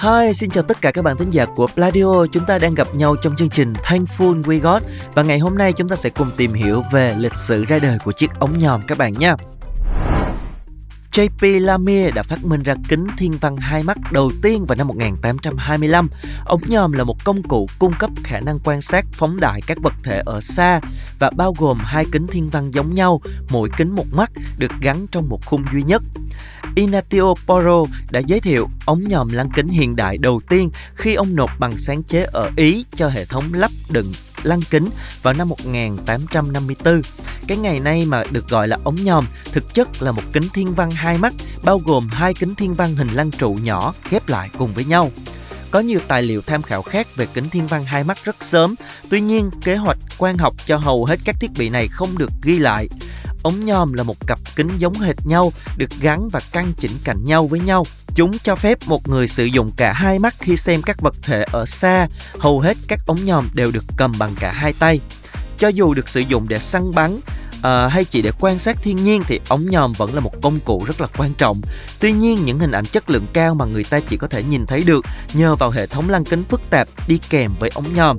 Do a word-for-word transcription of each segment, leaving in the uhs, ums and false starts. Hi, xin chào tất cả các bạn thính giả của Pladio. Chúng ta đang gặp nhau trong chương trình Thankful We Got. Và ngày hôm nay chúng ta sẽ cùng tìm hiểu về lịch sử ra đời của chiếc ống nhòm các bạn nhé. J P. Lamier đã phát minh ra kính thiên văn hai mắt đầu tiên vào năm một nghìn tám trăm hai mươi lăm. Ống nhòm là một công cụ cung cấp khả năng quan sát phóng đại các vật thể ở xa và bao gồm hai kính thiên văn giống nhau, mỗi kính một mắt, được gắn trong một khung duy nhất. Inatio Porro đã giới thiệu ống nhòm lăng kính hiện đại đầu tiên khi ông nộp bằng sáng chế ở Ý cho hệ thống lắp đựng lăng kính vào năm một nghìn tám trăm năm mươi tư. Cái ngày nay mà được gọi là ống nhòm thực chất là một kính thiên văn hai mắt, bao gồm hai kính thiên văn hình lăng trụ nhỏ ghép lại cùng với nhau. Có nhiều tài liệu tham khảo khác về kính thiên văn hai mắt rất sớm, tuy nhiên kế hoạch quang học cho hầu hết các thiết bị này không được ghi lại. Ống nhòm là một cặp kính giống hệt nhau, được gắn và căn chỉnh cạnh nhau với nhau. Chúng cho phép một người sử dụng cả hai mắt khi xem các vật thể ở xa. Hầu hết các ống nhòm đều được cầm bằng cả hai tay. Cho dù được sử dụng để săn bắn à, hay chỉ để quan sát thiên nhiên thì ống nhòm vẫn là một công cụ rất là quan trọng. Tuy nhiên, những hình ảnh chất lượng cao mà người ta chỉ có thể nhìn thấy được nhờ vào hệ thống lăng kính phức tạp đi kèm với ống nhòm.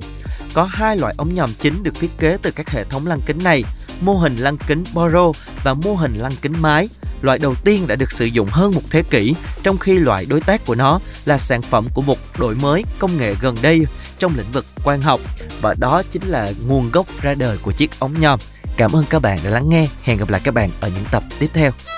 Có hai loại ống nhòm chính được thiết kế từ các hệ thống lăng kính này: mô hình lăng kính Porro và mô hình lăng kính mái. Loại đầu tiên đã được sử dụng hơn một thế kỷ, trong khi loại đối tác của nó là sản phẩm của một đổi mới công nghệ gần đây trong lĩnh vực quang học. Và đó chính là nguồn gốc ra đời của chiếc ống nhòm. Cảm ơn các bạn đã lắng nghe. Hẹn gặp lại các bạn ở những tập tiếp theo.